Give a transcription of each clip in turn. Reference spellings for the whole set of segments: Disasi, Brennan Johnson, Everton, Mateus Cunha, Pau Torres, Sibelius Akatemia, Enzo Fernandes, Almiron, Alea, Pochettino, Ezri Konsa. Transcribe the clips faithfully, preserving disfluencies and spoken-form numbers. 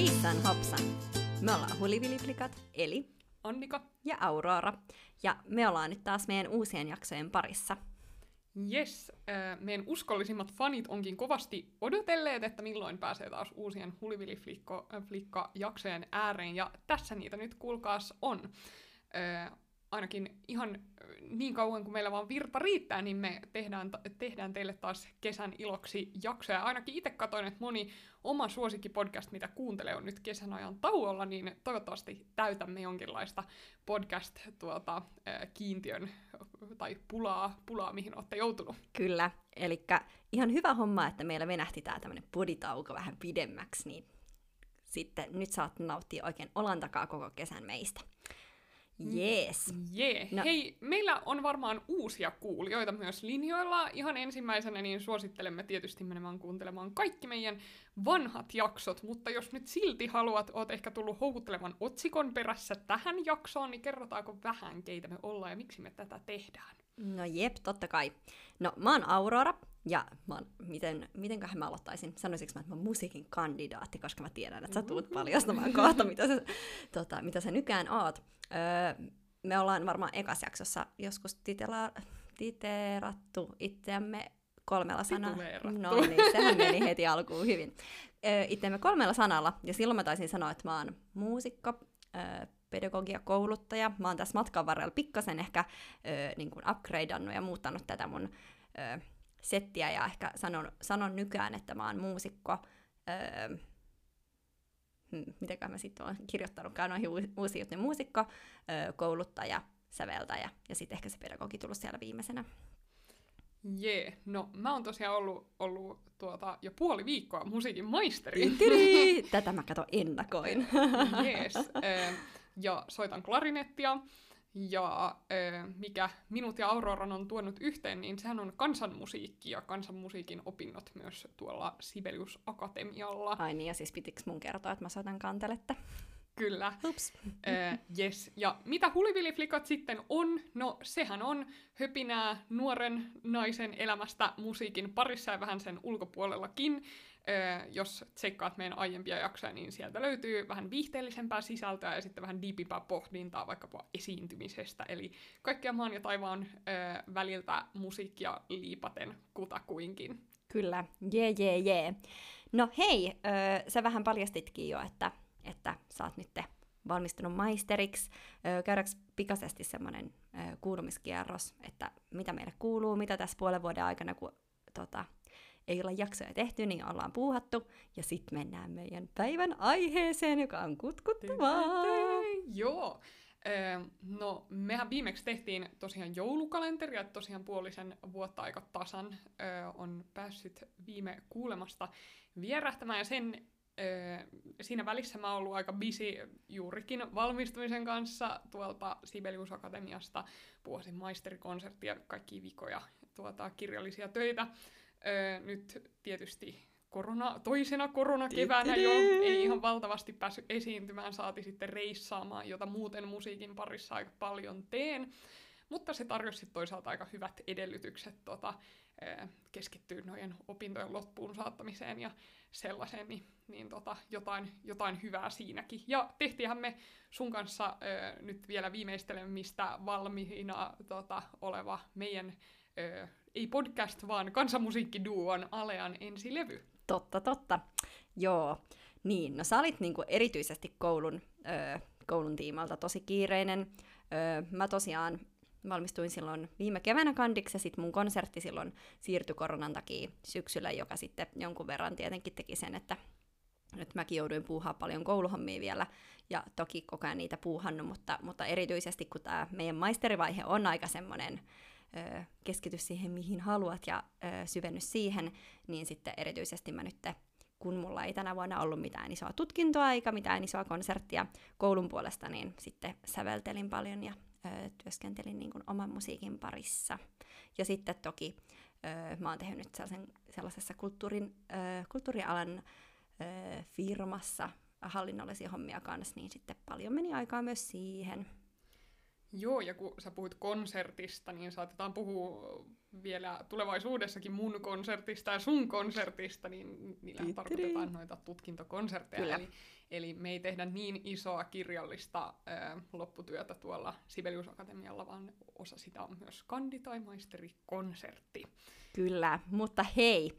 Heissan hopsan! Me ollaan Hulivilipplikat, eli Annika ja Aurora. Ja me ollaan nyt taas meidän uusien jaksojen parissa. Yes, äh, meidän uskollisimmat fanit onkin kovasti odotelleet, että milloin pääsee taas uusien Huliviliflikka-jaksojen ääreen. Ja tässä niitä nyt kuulkaas on. Äh, ainakin ihan niin kauan kuin meillä vaan virta riittää, niin me tehdään, tehdään teille taas kesän iloksi jaksoja. Ainakin itse katsoin, että moni oma suosikkipodcast, mitä kuuntelee, on nyt kesän ajan tauolla, niin toivottavasti täytämme jonkinlaista podcast-kiintiön tai pulaa, pulaa, mihin olette joutunut. Kyllä, eli ihan hyvä homma, että meillä venähti tämä tämmöinen poditauko vähän pidemmäksi, niin sitten nyt saat nauttia oikein olan takaa koko kesän meistä. Jees. Yeah. No. Hei, meillä on varmaan uusia kuulijoita myös linjoilla. Ihan ensimmäisenä niin suosittelemme tietysti menemään kuuntelemaan kaikki meidän vanhat jaksot, mutta jos nyt silti haluat, oot ehkä tullut houkuttelevan otsikon perässä tähän jaksoon, niin kerrotaanko vähän, keitä me ollaan ja miksi me tätä tehdään? No jep, totta kai. No mä oon Aurora, ja mä oon, miten, mitenköhän mä aloittaisin? Sanoisinko mä, että mä oon musiikin kandidaatti, koska mä tiedän, että sä tulet paljastamaan kohta, mitä sä, tota, mitä sä nykään oot. Öö, me ollaan varmaan ekas jaksossa joskus titela- titeerattu itseämme kolmella sanalla. No niin, sehän meni heti alkuun hyvin. Öö, itseämme kolmella sanalla, ja silloin mä taisin sanoa, että mä oon muusikko, öö, pedagogiakouluttaja. Mä oon tässä matkan varrella pikkasen ehkä öö, niin kuin upgradeannut ja muuttanut tätä mun öö, settiä, ja ehkä sanon, sanon nykyään, että mä oon muusikko. Öö, Hmm, mitäköhän mä sitten oon kirjoittanutkaan noihin uusiin juttuihin, muusikko, kouluttaja, säveltäjä ja sitten ehkä se pedagogi tullut siellä viimeisenä. Jee, yeah. No mä oon tosiaan ollut, ollut tuota, jo puoli viikkoa musiikin maisteri. Tätä mä kato ennakoin. Jees, ja soitan klarinettia. Ja äh, mikä minut ja Auroran on tuonut yhteen, niin sehän on kansanmusiikki ja kansanmusiikin opinnot myös tuolla Sibelius Akatemialla. Ai niin, ja siis pitikö mun kertoa, että mä soitan kanteletta? Kyllä. Ups. Äh, yes. Ja mitä huliviliflikat sitten on? No sehän on höpinää nuoren naisen elämästä musiikin parissa ja vähän sen ulkopuolellakin. Äh, jos tsekkaat meidän aiempia jaksoja, niin sieltä löytyy vähän viihteellisempää sisältöä ja sitten vähän diipimpää pohdintaa vaikkapa esiintymisestä. Eli kaikkea maan ja taivaan äh, väliltä musiikkia liipaten kutakuinkin. Kyllä. Jee, jee, jee. No hei, äh, sä vähän paljastitkin jo, että että sä oot nyt valmistunut maisteriksi. Käydäänkö pikaisesti semmoinen kuulumiskierros, että mitä meille kuuluu, mitä tässä puolen vuoden aikana, kun tota, ei olla jaksoja tehty, niin ollaan puuhattu. Ja sitten mennään meidän päivän aiheeseen, joka on kutkuttavaa. Joo. No, mehän viimeksi tehtiin tosiaan joulukalenteria, että tosiaan puolisen vuotta aika tasan on päässyt viime kuulemasta vierähtämään, ja sen siinä välissä mä oon ollut aika busy juurikin valmistumisen kanssa tuolta Sibelius Akatemiasta, puhuisin maisterikonserttia, kaikkia vikoja, tuota, kirjallisia töitä. Nyt tietysti korona, toisena koronakeväänä jo ei ihan valtavasti päässyt esiintymään, saati sitten reissaamaan, jota muuten musiikin parissa aika paljon teen. Mutta se tarjosi toisaalta aika hyvät edellytykset tota, keskittyä noiden opintojen loppuun saattamiseen ja sellaiseen, niin, niin tota, jotain, jotain hyvää siinäkin. Ja tehtiinhän me sun kanssa ö, nyt vielä viimeistelemistä valmiina tota, oleva meidän, ö, ei podcast, vaan kansanmusiikkiduon Alean ensilevy. Totta, totta. Joo. Niin, no sä olit niinku erityisesti koulun, ö, koulun tiimalta tosi kiireinen. Ö, mä tosiaan valmistuin silloin viime keväänä kandiksi, ja sitten mun konsertti silloin siirtyi koronan takia syksyllä, joka sitten jonkun verran tietenkin teki sen, että nyt mäkin jouduin puuhaa paljon kouluhommia vielä, ja toki koko ajan niitä puuhannut, mutta, mutta erityisesti kun tämä meidän maisterivaihe on aika semmoinen ö, keskity siihen, mihin haluat, ja ö, syvenny siihen, niin sitten erityisesti mä nyt, kun mulla ei tänä vuonna ollut mitään isoa tutkintoa eikä mitään isoa konserttia koulun puolesta, niin sitten säveltelin paljon ja Öö, työskentelin niin kuin oman musiikin parissa. Ja sitten toki öö, mä oon tehnyt nyt sellaisen, sellaisessa kulttuurin, öö, kulttuurialan öö, firmassa hallinnollisia hommia kanssa, niin sitten paljon meni aikaa myös siihen. Joo, ja kun sä puhut konsertista, niin saatetaan puhua vielä tulevaisuudessakin mun konsertista ja sun konsertista, niin niillä tarkoitetaan noita tutkintokonsertteja. Kyllä. Eli, eli me ei tehdä niin isoa kirjallista ö, lopputyötä tuolla Sibelius Akatemialla, vaan osa sitä on myös kandi- tai maisterikonsertti. Kyllä, mutta hei,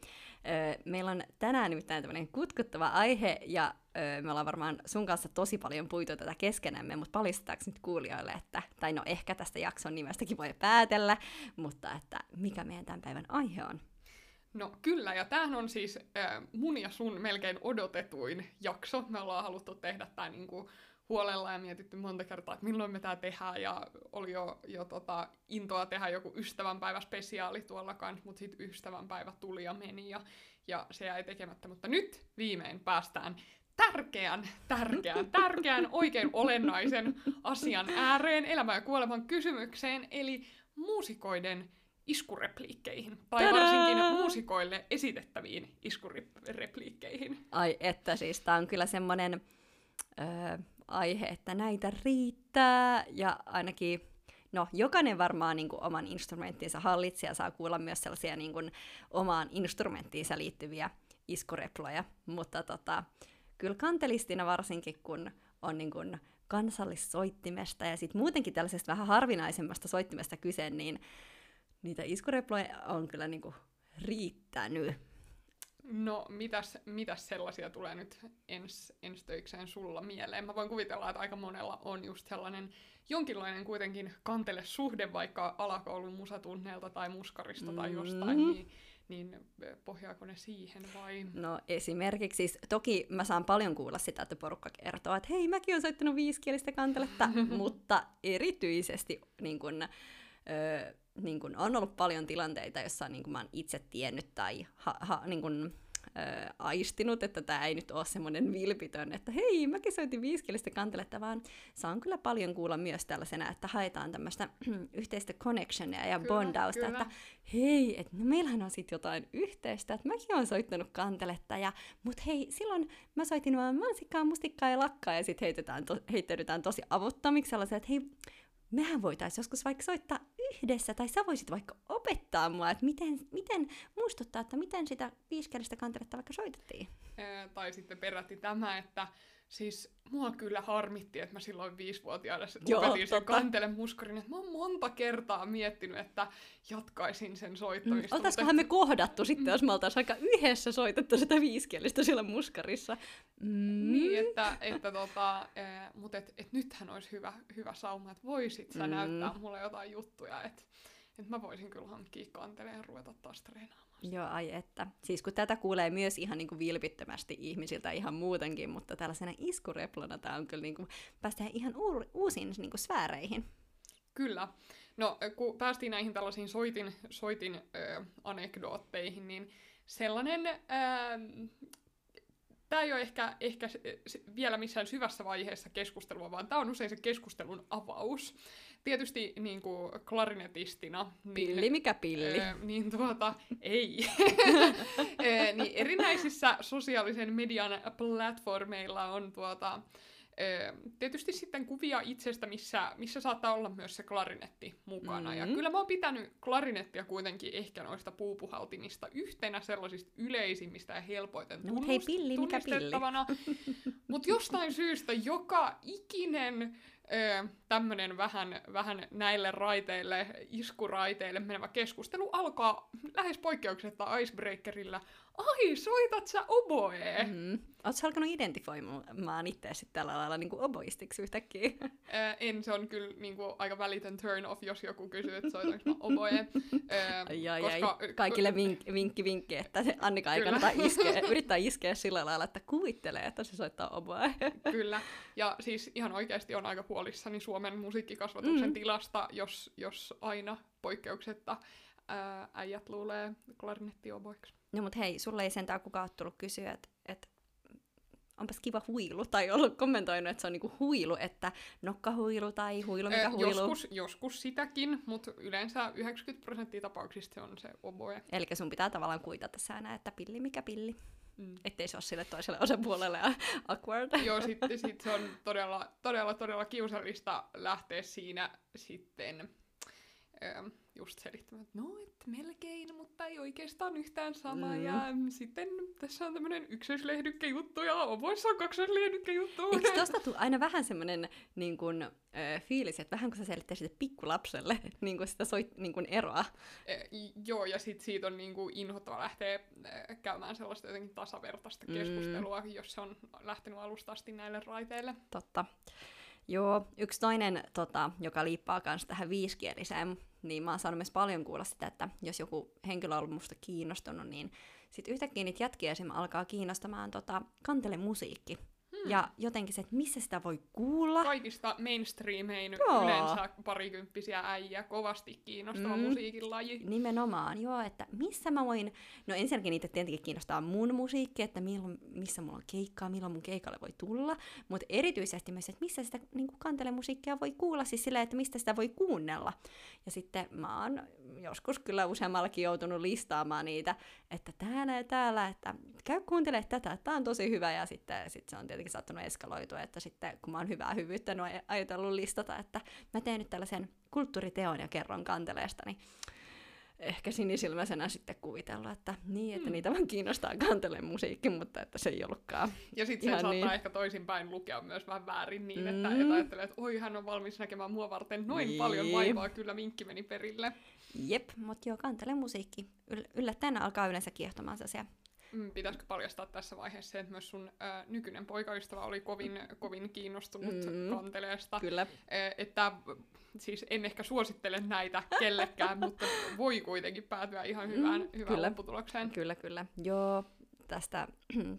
ö, meillä on tänään nimittäin tämmöinen kutkuttava aihe, ja ö, me ollaan varmaan sun kanssa tosi paljon puitu tätä keskenämme, mutta paljastetaanko nyt kuulijoille, että, tai no ehkä tästä jakson nimestäkin voi päätellä, mutta että mikä meidän tämän päivän aihe on? No kyllä, ja tämähän on siis äh, mun ja sun melkein odotetuin jakso. Me ollaan haluttu tehdä tämä niinku huolella ja mietitty monta kertaa, että milloin me tämä tehdään, ja oli jo, jo tota, intoa tehdä joku ystävänpäiväspesiaali tuolla kanssa, mutta sitten ystävänpäivä tuli ja meni, ja, ja se jäi tekemättä. Mutta nyt viimein päästään tärkeän, tärkeän, tärkeän, oikein olennaisen asian ääreen, elämän ja kuoleman kysymykseen, eli muusikoiden iskurepliikkeihin, tai Tadaa! Varsinkin muusikoille esitettäviin iskurepliikkeihin. Ai että siis, tää on kyllä semmonen öö, aihe, että näitä riittää, ja ainakin, no jokainen varmaan niin kuin oman instrumenttinsa hallitsija saa kuulla myös sellaisia niin kuin omaan instrumenttiinsa liittyviä iskureploja, mutta tota, kyllä kantelistina varsinkin, kun on niin kuin kansallissoittimesta ja sit muutenkin tällaisesta vähän harvinaisemmasta soittimesta kyse, niin niitä iskureploja on kyllä niinku riittänyt. No, mitäs, mitäs sellaisia tulee nyt ens, ensi töikseen sulla mieleen? Mä voin kuvitella, että aika monella on just sellainen jonkinlainen kuitenkin kantele suhde vaikka alakoulun musatunneilta tai muskarista mm-hmm. tai jostain, niin, niin pohjaako ne siihen vai? No esimerkiksi, siis, toki mä saan paljon kuulla sitä, että porukka kertoo, että hei, mäkin oon soittanut viisikielistä kanteletta, mutta erityisesti niin kun, öö, niin kun on ollut paljon tilanteita, joissa niin kun mä oon itse tiennyt tai ha, ha, niin kun, ö, aistinut, että tämä ei nyt ole semmoinen vilpitön, että hei, mäkin soitin viisikielistä kanteletta, vaan saan kyllä paljon kuulla myös tällaisena, että haetaan tämmöistä yhteistä connectionia ja kyllä, bondausta, kyllä. Että hei, et, no meillähän on sitten jotain yhteistä, että mäkin oon soittanut kanteletta, ja, mut hei, silloin mä soitin vaan mansikkaa, mustikkaa ja lakkaa, ja sitten to, heittäydytään tosi avuttomiksi sellaisia, että hei, mehän voitaisiin joskus vaikka soittaa yhdessä, tai sä voisit vaikka opettaa mua, että miten, miten muistuttaa, että miten sitä viisikielistä kanteletta vaikka soitettiin. Ee, tai sitten peräti tämä, että siis mua kyllä harmitti, että mä silloin viisivuotiaana opetin sen kantelen muskarin, että mä oon monta kertaa miettinyt, että jatkaisin sen soittamista. Mm, oltaiskohan mutta me kohdattu sitten, mm. jos me oltaisiin aika yhdessä soitettu sitä viisikielistä siellä muskarissa. Mm. Niin, että, että tota, mutta et, et nythän olisi hyvä, hyvä sauma, että voisit sä mm. näyttää mulle jotain juttuja, että et mä voisin kyllä hankkia kanteleen ja ruveta taas treenaamaan. Joo, ai että. Siis kun tätä kuulee myös ihan niin kuin vilpittömästi ihmisiltä ihan muutenkin, mutta tällaisena iskureplona tämä on kyllä niin kuin, päästään ihan u- uusiin niin kuin sfääreihin. Kyllä. No, kun päästiin näihin tällaisiin soitin, soitin ö, anekdootteihin, niin sellainen, ö, tämä ei ole ehkä, ehkä vielä missään syvässä vaiheessa keskustelua, vaan tämä on usein se keskustelun avaus. Tietysti niin kuin klarinetistina. Pilli niin, mikä pilli. Öö, niin tuota, ei. öö, niin erinäisissä sosiaalisen median platformeilla on tuota, öö, tietysti sitten kuvia itsestä, missä, missä saattaa olla myös se klarinetti mukana. Mm-hmm. Ja kyllä mä oon pitänyt klarinettia kuitenkin ehkä noista puupuhaltimista yhtenä sellaisista yleisimmistä ja helpoiten no, tunnust- hei, pilli, mikä tunnistettavana. Mutta jostain syystä joka ikinen Öö, tämmöinen vähän, vähän näille raiteille, iskuraiteille menevä keskustelu alkaa lähes poikkeuksetta icebreakerillä. Ai, soitat sä oboe? Mm-hmm. Oot sä alkanut identifoimaan itseä sitten tällä lailla niin kuin oboistiksi yhtäkkiä? Öö, en, se on kyllä niin kuin aika välitön turn off, jos joku kysyy, että soitanko mä oboe. Öö, jai, koska jai. Kaikille vink- vinkki vinkki, että Annika ei kannata iskeä, yrittää iskeä sillä lailla, että kuvittelee, että se soittaa oboe. Kyllä, ja siis ihan oikeasti on aika huolissani Suomen musiikkikasvatuksen mm. tilasta, jos, jos aina poikkeuksetta ää, äijät luulee klarinetti oboiksi. No mut hei, sulle ei sentään kukaan ole tullut kysyä, että et, onpas kiva huilu, tai ollut kommentoinut, että se on niinku huilu, että nokkahuilu tai huilu, mikä huilu. Joskus, joskus sitäkin, mutta yleensä yhdeksänkymmentä prosenttia tapauksista on se oboe. Eli sun pitää tavallaan kuitata säännä, että pilli mikä pilli. Mm. Ettei se ole sille toiselle osapuolelle awkward. Joo, sitten sit se on todella, todella, todella kiusallista lähteä siinä sitten ähm, just selittämään, että no, et melkein, mutta ei oikeastaan yhtään sama. Mm. Ja sitten tässä on tämmöinen yksöislehdykkä juttu ja ovoissa on kaksoislehdykkä juttu. Eikö tuosta tule aina vähän semmoinen niin kuin, äh, fiilis, että vähän kun sä selittäisit pikkulapselle niin kuin sitä soit, niin kuin eroa? Eh, joo, ja sitten siitä on niin kuin inhottava lähteä äh, käymään sellaista jotenkin tasavertaista keskustelua, mm. jos se on lähtenyt alusta asti näille raiteille. Totta. Joo, yksi toinen, tota, joka liippaa myös tähän viisikieliseen, niin mä oon saanut myös paljon kuulla sitä, että jos joku henkilö on ollut musta kiinnostunut, niin sitten yhtäkkiä niitä jätkiä esim. Alkaa kiinnostamaan tota, kantelemusiikki. Hmm. Ja jotenkin se, että missä sitä voi kuulla. Kaikista mainstreamein yleensä parikymppisiä äijä kovasti kiinnostava mm. musiikin laji. Nimenomaan, joo, että missä mä voin, no ensinnäkin niitä tietenkin kiinnostaa mun musiikki, että milloin, missä mulla on keikkaa, milloin mun keikalle voi tulla, mutta erityisesti myös, että missä sitä niin kantelemusiikkia voi kuulla, siis silleen, että mistä sitä voi kuunnella. Ja sitten mä oon joskus kyllä useammallakin joutunut listaamaan niitä, että täällä ja täällä, että käy kuuntelemaan tätä, tää on tosi hyvä, ja sitten sit se on tietenkin saattanut eskaloitua, että sitten kun mä oon hyvää hyvyyttä, niin oon ajatellut listata, että mä teen nyt tällaisen kulttuuriteon ja kerron kanteleesta, niin ehkä sinisilmäisenä sitten kuvitella, että niin, että hmm. niitä vaan kiinnostaa kanteleen musiikki, mutta että se ei ollutkaan. Ja sitten se saattaa niin. ehkä toisinpäin lukea myös vähän väärin niin, että, mm. että ajattelee, että oi, hän on valmis näkemään mua varten noin niin. paljon vaivaa, kyllä vinkki meni perille. Jep, mutta joo, kanteleen musiikki Yl- yllättäen alkaa yleensä kiehtomaan sellaisia. Pitäisikö paljastaa tässä vaiheessa, että myös sun ä, nykyinen poikaystävä oli kovin, kovin kiinnostunut mm, kanteleesta. Kyllä. E, että siis en ehkä suosittele näitä kellekään, mutta voi kuitenkin päätyä ihan hyvään, mm, hyvään kyllä. lopputulokseen. Kyllä, kyllä. Joo, tästä,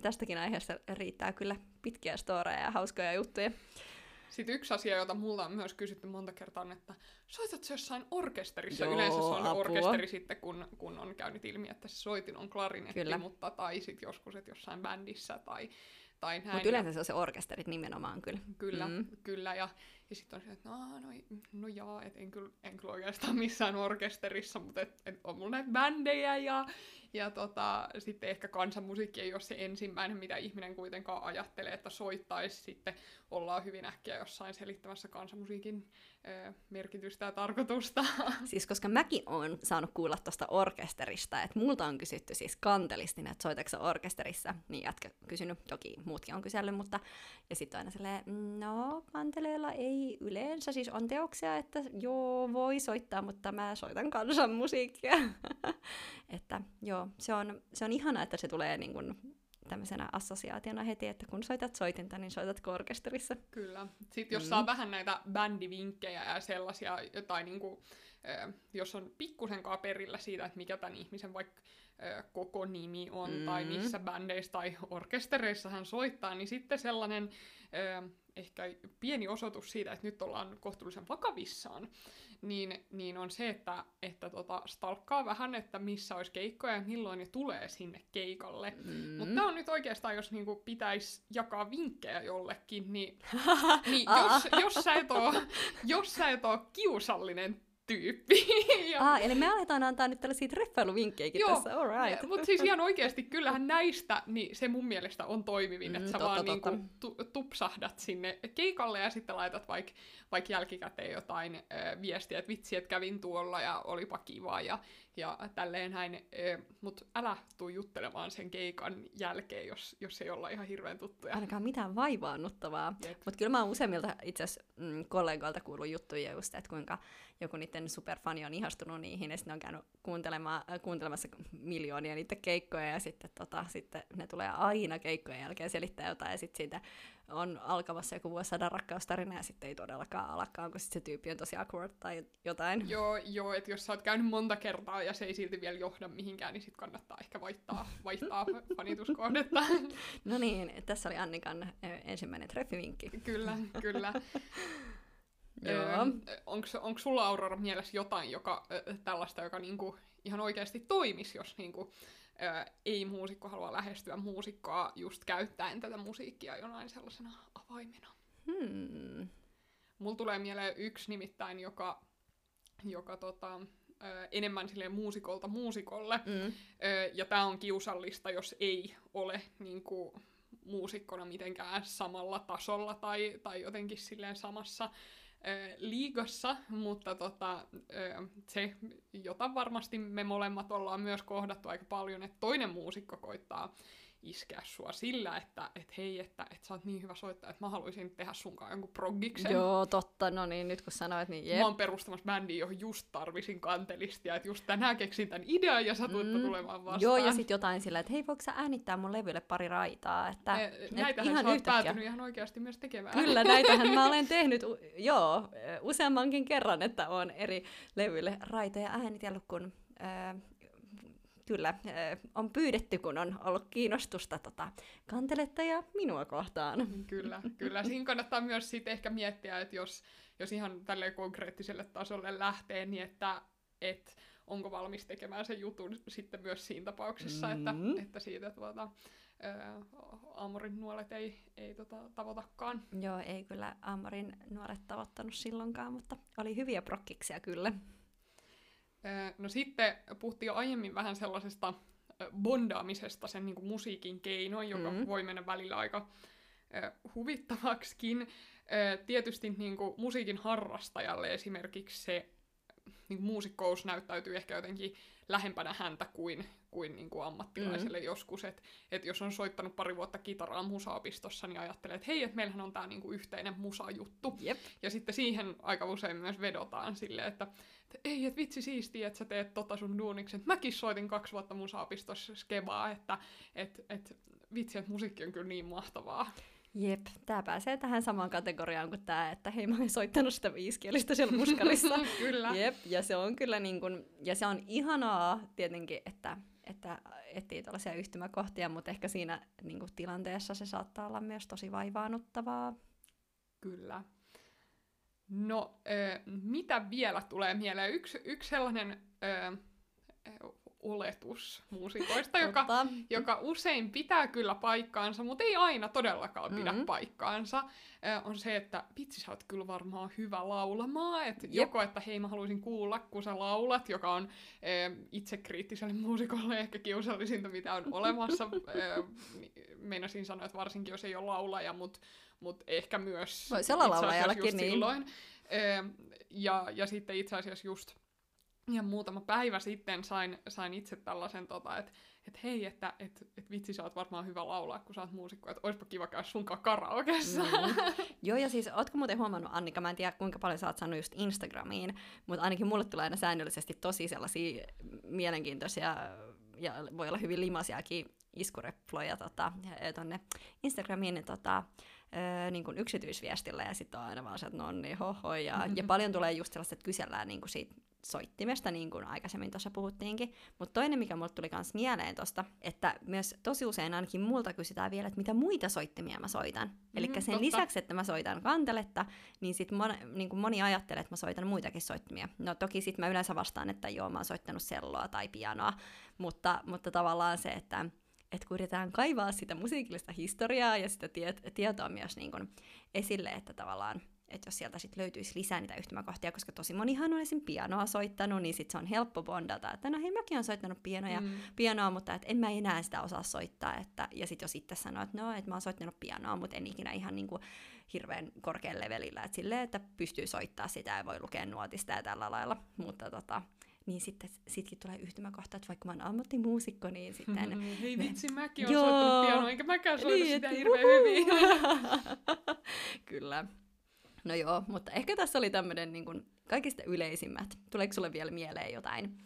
tästäkin aiheesta riittää kyllä pitkiä storeja ja hauskoja juttuja. Sitten yksi asia, jota mulla on myös kysytty monta kertaa, on, että soitatko jossain orkesterissa? Joo, yleensä se on apua. Orkesteri sitten, kun, kun on käynyt ilmi, että se soitin on klarinetti, kyllä. mutta tai sitten joskus, että jossain bändissä tai, tai näin. Mutta yleensä se on se orkesterit nimenomaan kyllä. Kyllä, mm. kyllä. Ja, ja sitten on se, että no, no, no jaa, et en kyllä kyl oikeastaan missään orkesterissa, mutta et, et on mulla näitä bändejä ja, ja tota, sitten ehkä kansanmusiikki ei ole se ensimmäinen, mitä ihminen kuitenkaan ajattelee, että soittaisi. Sitten ollaan hyvin äkkiä jossain selittämässä kansanmusiikin ö, merkitystä ja tarkoitusta. Siis koska mäkin olen saanut kuulla tuosta orkesterista, että multa on kysytty siis kantelistina, että soitatko orkesterissa, niin jätkä kysynyt, toki muutkin on kysellyt, mutta ja sitten aina silleen, no kanteleella ei yleensä siis on teoksia, että joo, voi soittaa, mutta mä soitan kansanmusiikkia. Että joo, se on, se on ihanaa, että se tulee niin kun tämmöisenä assosiaationa heti, että kun soitat soitinta, niin soitatko orkesterissa. Kyllä. Sitten jos mm. saa vähän näitä bändivinkkejä ja sellaisia, tai niinku, jos on pikkusenkaan perillä siitä, että mikä tämän ihmisen vaikka koko nimi on, mm. tai missä bändeissä tai orkestereissa hän soittaa, niin sitten sellainen ehkä pieni osoitus siitä, että nyt ollaan kohtuullisen vakavissaan, niin, niin on se, että, että tota, stalkkaa vähän, että missä olisi keikkoja ja milloin ne tulee sinne keikalle. Mm-hmm. Mutta tämä on nyt oikeastaan, jos niinku pitäisi jakaa vinkkejä jollekin, niin, niin jos, jos, sä et oo, jos sä et oo kiusallinen tyyppi. Ah, eli me aletaan antaa nyt tällaisia treffailuvinkkejäkin tässä, all right. Mutta siis ihan oikeasti, kyllähän näistä, niin se mun mielestä on toimivin, mm, että sä totta, vaan totta. Niin kuin tu- tupsahdat sinne keikalle ja sitten laitat vaikka vaik jälkikäteen jotain äh, viestiä, että vitsi, että kävin tuolla ja olipa kivaa ja, ja tälleen näin. Äh, Mutta älä tuu juttelemaan sen keikan jälkeen, jos, jos ei olla ihan hirveän tuttuja. Ainakaan mitään vaivaannuttavaa. Mutta kyllä mä oon useimmilta itse asiassa mm, kollegoilta kuullut juttuja just, että kuinka joku niitä superfani on ihastunut niihin, ja sitten ne on käynyt kuuntelema- kuuntelemassa miljoonia niitä keikkoja, ja sitten, tota, sitten ne tulee aina keikkojen jälkeen selittää jotain, ja sitten siitä on alkamassa joku vuosisadan rakkaustarina, ja sitten ei todellakaan alakaan, kun sitten se tyyppi on tosi awkward tai jotain. Joo, joo, että jos sä oot käynyt monta kertaa, ja se ei silti vielä johda mihinkään, niin sitten kannattaa ehkä vaihtaa, vaihtaa fanituskohdetta. No niin, tässä oli Annikan ensimmäinen treffivinkki. Kyllä, kyllä. Öö, onko sulla Aurora mielessä jotain joka, ö, tällaista, joka niinku ihan oikeasti toimisi, jos niinku, ö, ei muusikko halua lähestyä muusikkoa just käyttäen tätä musiikkia jonain sellaisena avaimena? Hmm. Mulla tulee mieleen yksi nimittäin, joka, joka tota, ö, enemmän silleen muusikolta muusikolle. Mm. Ö, ja tää on kiusallista, jos ei ole niinku muusikkona mitenkään samalla tasolla tai, tai jotenkin silleen samassa liigassa, mutta tota, se, jota varmasti me molemmat ollaan myös kohdattu aika paljon, että toinen muusikko koittaa iskeä sua sillä, että et hei, että et sä oot niin hyvä soittaja, että mä haluaisin tehdä sunkaan jonkun proggiksen. Joo, totta, no niin, nyt kun sanoit, niin jep. Mä oon perustamassa bändiä, johon just tarvisin kantelistia, että just tänään keksin tämän idean ja sä tuitte mm. tulemaan vastaan. Joo, ja sit jotain sillä, että hei, voiko sä äänittää mun levylle pari raitaa, että e, et, näitähän sä oot päätynyt ihan oikeasti myös tekemään. Kyllä, näitähän mä olen tehnyt, u- joo, useammankin kerran, että on eri levyille raitoja äänitellut, kun... Öö, Kyllä, on pyydetty, kun on ollut kiinnostusta tota, kanteletta ja minua kohtaan. Kyllä, kyllä. Siinä kannattaa myös sit ehkä miettiä, että jos, jos ihan tälle konkreettiselle tasolle lähtee, niin että et, onko valmis tekemään sen jutun sitten myös siinä tapauksessa, mm-hmm. että, että siitä tuota, ää, aamurin nuolet ei, ei tota, tavoitakaan. Joo, ei kyllä aamurin nuolet tavoittanut silloinkaan, mutta oli hyviä prokkiksia kyllä. No sitten puhuttiin jo aiemmin vähän sellaisesta bondaamisesta sen niin kuin musiikin keinoin, joka mm. voi mennä välillä aika huvittavaksikin. Tietysti niin kuin musiikin harrastajalle esimerkiksi se niin kuin muusikkous näyttäytyy ehkä jotenkin lähempänä häntä kuin, kuin, niin kuin ammattilaiselle mm. joskus. Että et jos on soittanut pari vuotta kitaraa musaopistossa, niin ajattelee, että hei, et meillähän on tämä niin kuin yhteinen musajuttu. Yep. Ja sitten siihen aika usein myös vedotaan silleen, että ei, et vitsi siistiä, että sä teet tota sun duuniksen. Mäkin soitin kaksi vuotta musaopistossa skebaa, että et, et, vitsi, että musiikki on kyllä niin mahtavaa. Jep, tää pääsee tähän samaan kategoriaan kuin tää, että hei, mä oon soittanut sitä viisikielistä siellä muskarissa. Kyllä. Jep, ja se on kyllä niin kun, ja se on ihanaa tietenkin, että, että etsii tällaisia yhtymäkohtia, mutta ehkä siinä niin kun tilanteessa se saattaa olla myös tosi vaivaannuttavaa. Kyllä. No, äh, mitä vielä tulee mieleen? Yksi, yksi sellainen äh, oletus muusikoista, joka, joka usein pitää kyllä paikkaansa, mutta ei aina todellakaan pidä mm-hmm. paikkaansa, äh, on se, että vitsi, sä oot kyllä varmaan hyvä laulamaan. Et joko, että hei, mä haluaisin kuulla, kun sä laulat, joka on äh, itsekriittiselle muusikolle ehkä kiusallisinta, mitä on olemassa. äh, meinasin sanoa, että varsinkin jos ei ole laulaja, mutta Mutta ehkä myös itse asiassa just niin. silloin. Ja, ja sitten itse asiassa just ja muutama päivä sitten sain, sain itse tällaisen, tota, että et hei, että et, et vitsi, sä oot varmaan hyvä laulaa, kun sä oot muusikko, että oispa kiva käydä sunkaan karaokeessa. Mm. Joo, ja siis ootko muuten huomannut, Annika, mä en tiedä kuinka paljon sä oot saanut just Instagramiin, mutta ainakin mulle tulee aina säännöllisesti tosi sellaisia mielenkiintoisia ja voi olla hyvin limaisiakin iskureploja tota, tonne Instagramiin tota, Öö, niin kuin yksityisviestillä, ja sitten on aina vaan se, että nonni, hoho, ja, mm-hmm. ja paljon tulee just sellaista, että kysellään niin kuin siitä soittimesta, niin kuin aikaisemmin tuossa puhuttiinkin. Mutta toinen, mikä mulle tuli myös mieleen tuosta, että myös tosi usein ainakin multa kysytään vielä, että mitä muita soittimia mä soitan. Mm-hmm, Eli sen totta. lisäksi, että mä soitan kanteletta, niin sitten mon, niin moni ajattelee, että mä soitan muitakin soittimia. No toki sitten mä yleensä vastaan, että joo, mä oon soittanut selloa tai pianoa, mutta, mutta tavallaan se, että että kun yritetään kaivaa sitä musiikillista historiaa ja sitä tiet- tietoa myös niin kuin esille, että tavallaan, että jos sieltä sit löytyisi lisää niitä yhtymäkohtia, koska tosi monihan on esim. Pianoa soittanut, niin sit se on helppo bondata, että no hei, mäkin olen soittanut pianoja, mm. pianoa, mutta et en mä enää sitä osaa soittaa, että, ja sit jos itse sanoo, että no, että mä oon soittanut pianoa, mutta en ikinä ihan niin kuin hirveän korkean levelillä, että silleen, että pystyy soittaa sitä ja voi lukea nuotista ja tällä lailla, mutta tota... niin sitten sitkin tulee yhtymäkohta, että vaikka mä oon ammattimuusikko, niin sitten... Mm, hei vitsi, mäkin oon soittanut pianoa, enkä mäkään soita niin, sitä hirveän hyvin. Kyllä. No joo, mutta ehkä tässä oli tämmöinen niin kuin kaikista yleisimmät. Tuleeko sulle vielä mieleen jotain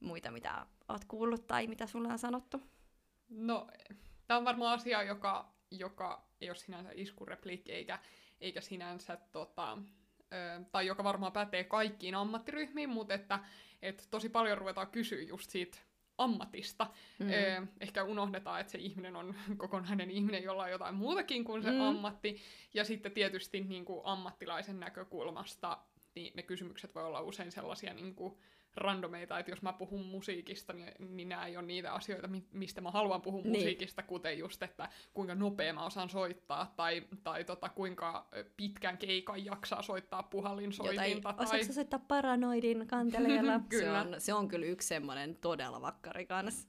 muita, mitä oot kuullut tai mitä sulle on sanottu? No, tää on varmaan asia, joka, joka ei ole sinänsä iskurepliikki, eikä, eikä sinänsä... Tota, ö, tai joka varmaan pätee kaikkiin ammattiryhmiin, mutta että... Että tosi paljon ruvetaan kysyä just siitä ammatista. Mm. Eh, ehkä unohdetaan, että se ihminen on kokonainen ihminen, jolla on jotain muutakin kuin se mm. ammatti. Ja sitten tietysti niin kuin ammattilaisen näkökulmasta niin ne kysymykset voi olla usein sellaisia niin kuin, randomeita, että jos mä puhun musiikista, niin, niin nämä ei ole niitä asioita, mistä mä haluan puhua niin. musiikista, kuten just, että kuinka nopea mä osaan soittaa, tai, tai tota, kuinka pitkän keikan jaksaa soittaa puhallinsoitinta. Tai osaatko soittaa paranoidin kanteleella? se, on, se on kyllä yksi semmoinen todella vakkari kanssa.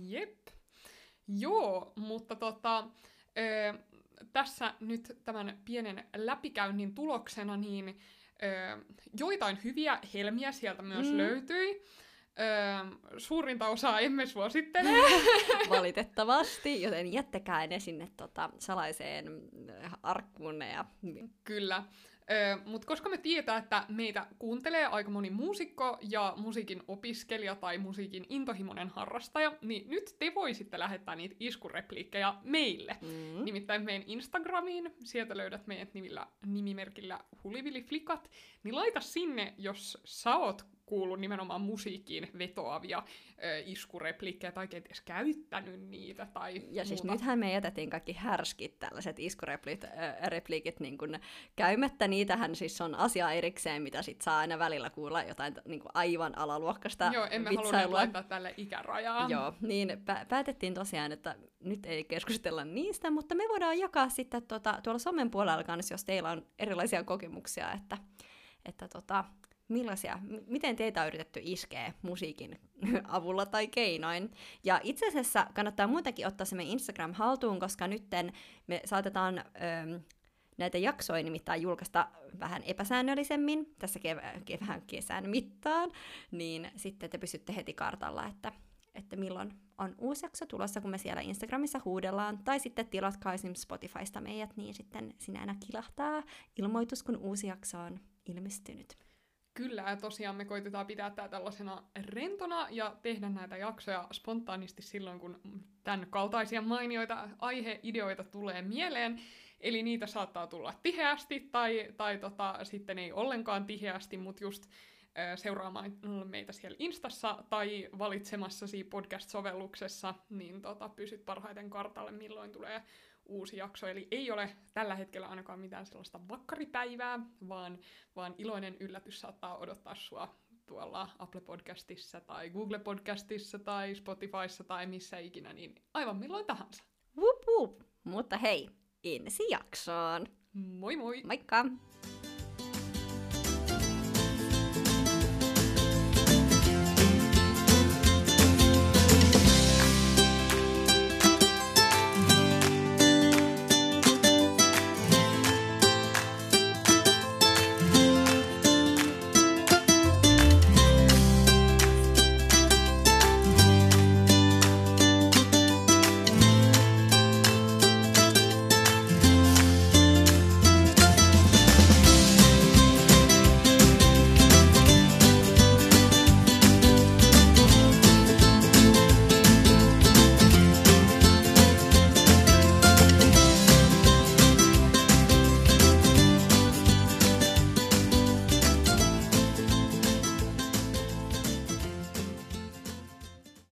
Jep. Joo, mutta tota... Ö, tässä nyt tämän pienen läpikäynnin tuloksena niin ö, joitain hyviä helmiä sieltä myös mm. löytyi. Ö, suurinta osaa emme suosittele. Valitettavasti, joten jättäkää ne sinne tota, salaiseen arkkuunne. Ja... Kyllä, mutta koska me tietää, että meitä kuuntelee aika moni muusikko ja musiikin opiskelija tai musiikin intohimoinen harrastaja, niin nyt te voisitte lähettää niitä iskurepliikkejä meille. Mm-hmm. Nimittäin meidän Instagramiin, sieltä löydät meidät nimillä, nimimerkillä huliviliflikat, niin laita sinne, jos sä oot kuullut nimenomaan musiikkiin vetoavia ö, iskurepliikkejä tai kenties käyttänyt niitä tai ja muuta. Siis nythän me jätettiin kaikki härskit tällaiset iskurepliikit niin kun käymättä. Niitähän siis on asia erikseen, mitä sit saa aina välillä kuulla jotain niin kuin aivan alaluokkaista vitsailua. Joo, emme halunneet laittaa tälle ikärajaa. Joo, niin pä- päätettiin tosiaan, että nyt ei keskustella niistä, mutta me voidaan jakaa sitten tuota, tuolla somen puolella kanssa, jos teillä on erilaisia kokemuksia, että, että tota... Millaisia, miten teitä on yritetty iskeä musiikin avulla tai keinoin? Ja itse asiassa kannattaa muutenkin ottaa se meidän Instagram haltuun, koska nytten me saatetaan öö, näitä jaksoja nimittäin julkaista vähän epäsäännöllisemmin tässä kev- kevään kesän mittaan, niin sitten te pysytte heti kartalla, että, että milloin on uusi jakso tulossa, kun me siellä Instagramissa huudellaan, tai sitten tilatkaa esimerkiksi Spotifysta meidät, niin sitten sinä aina kilahtaa ilmoitus, kun uusi jakso on ilmestynyt. Kyllä, ja tosiaan me koitetaan pitää tää tällaisena rentona ja tehdä näitä jaksoja spontaanisti silloin, kun tämän kaltaisia mainioita aiheideoita tulee mieleen. Eli niitä saattaa tulla tiheästi tai, tai tota, sitten ei ollenkaan tiheästi, mutta just äh, seuraamaan meitä siellä Instassa tai valitsemassasi podcast-sovelluksessa, niin tota, pysyt parhaiten kartalle, milloin tulee uusi jakso, eli ei ole tällä hetkellä ainakaan mitään sellaista vakkaripäivää, vaan, vaan iloinen yllätys saattaa odottaa sua tuolla Apple Podcastissa tai Google Podcastissa tai Spotifyssa tai missä ikinä, niin aivan milloin tahansa. Wup, wup. Mutta hei, ensi jaksoon! Moi moi! Moikka!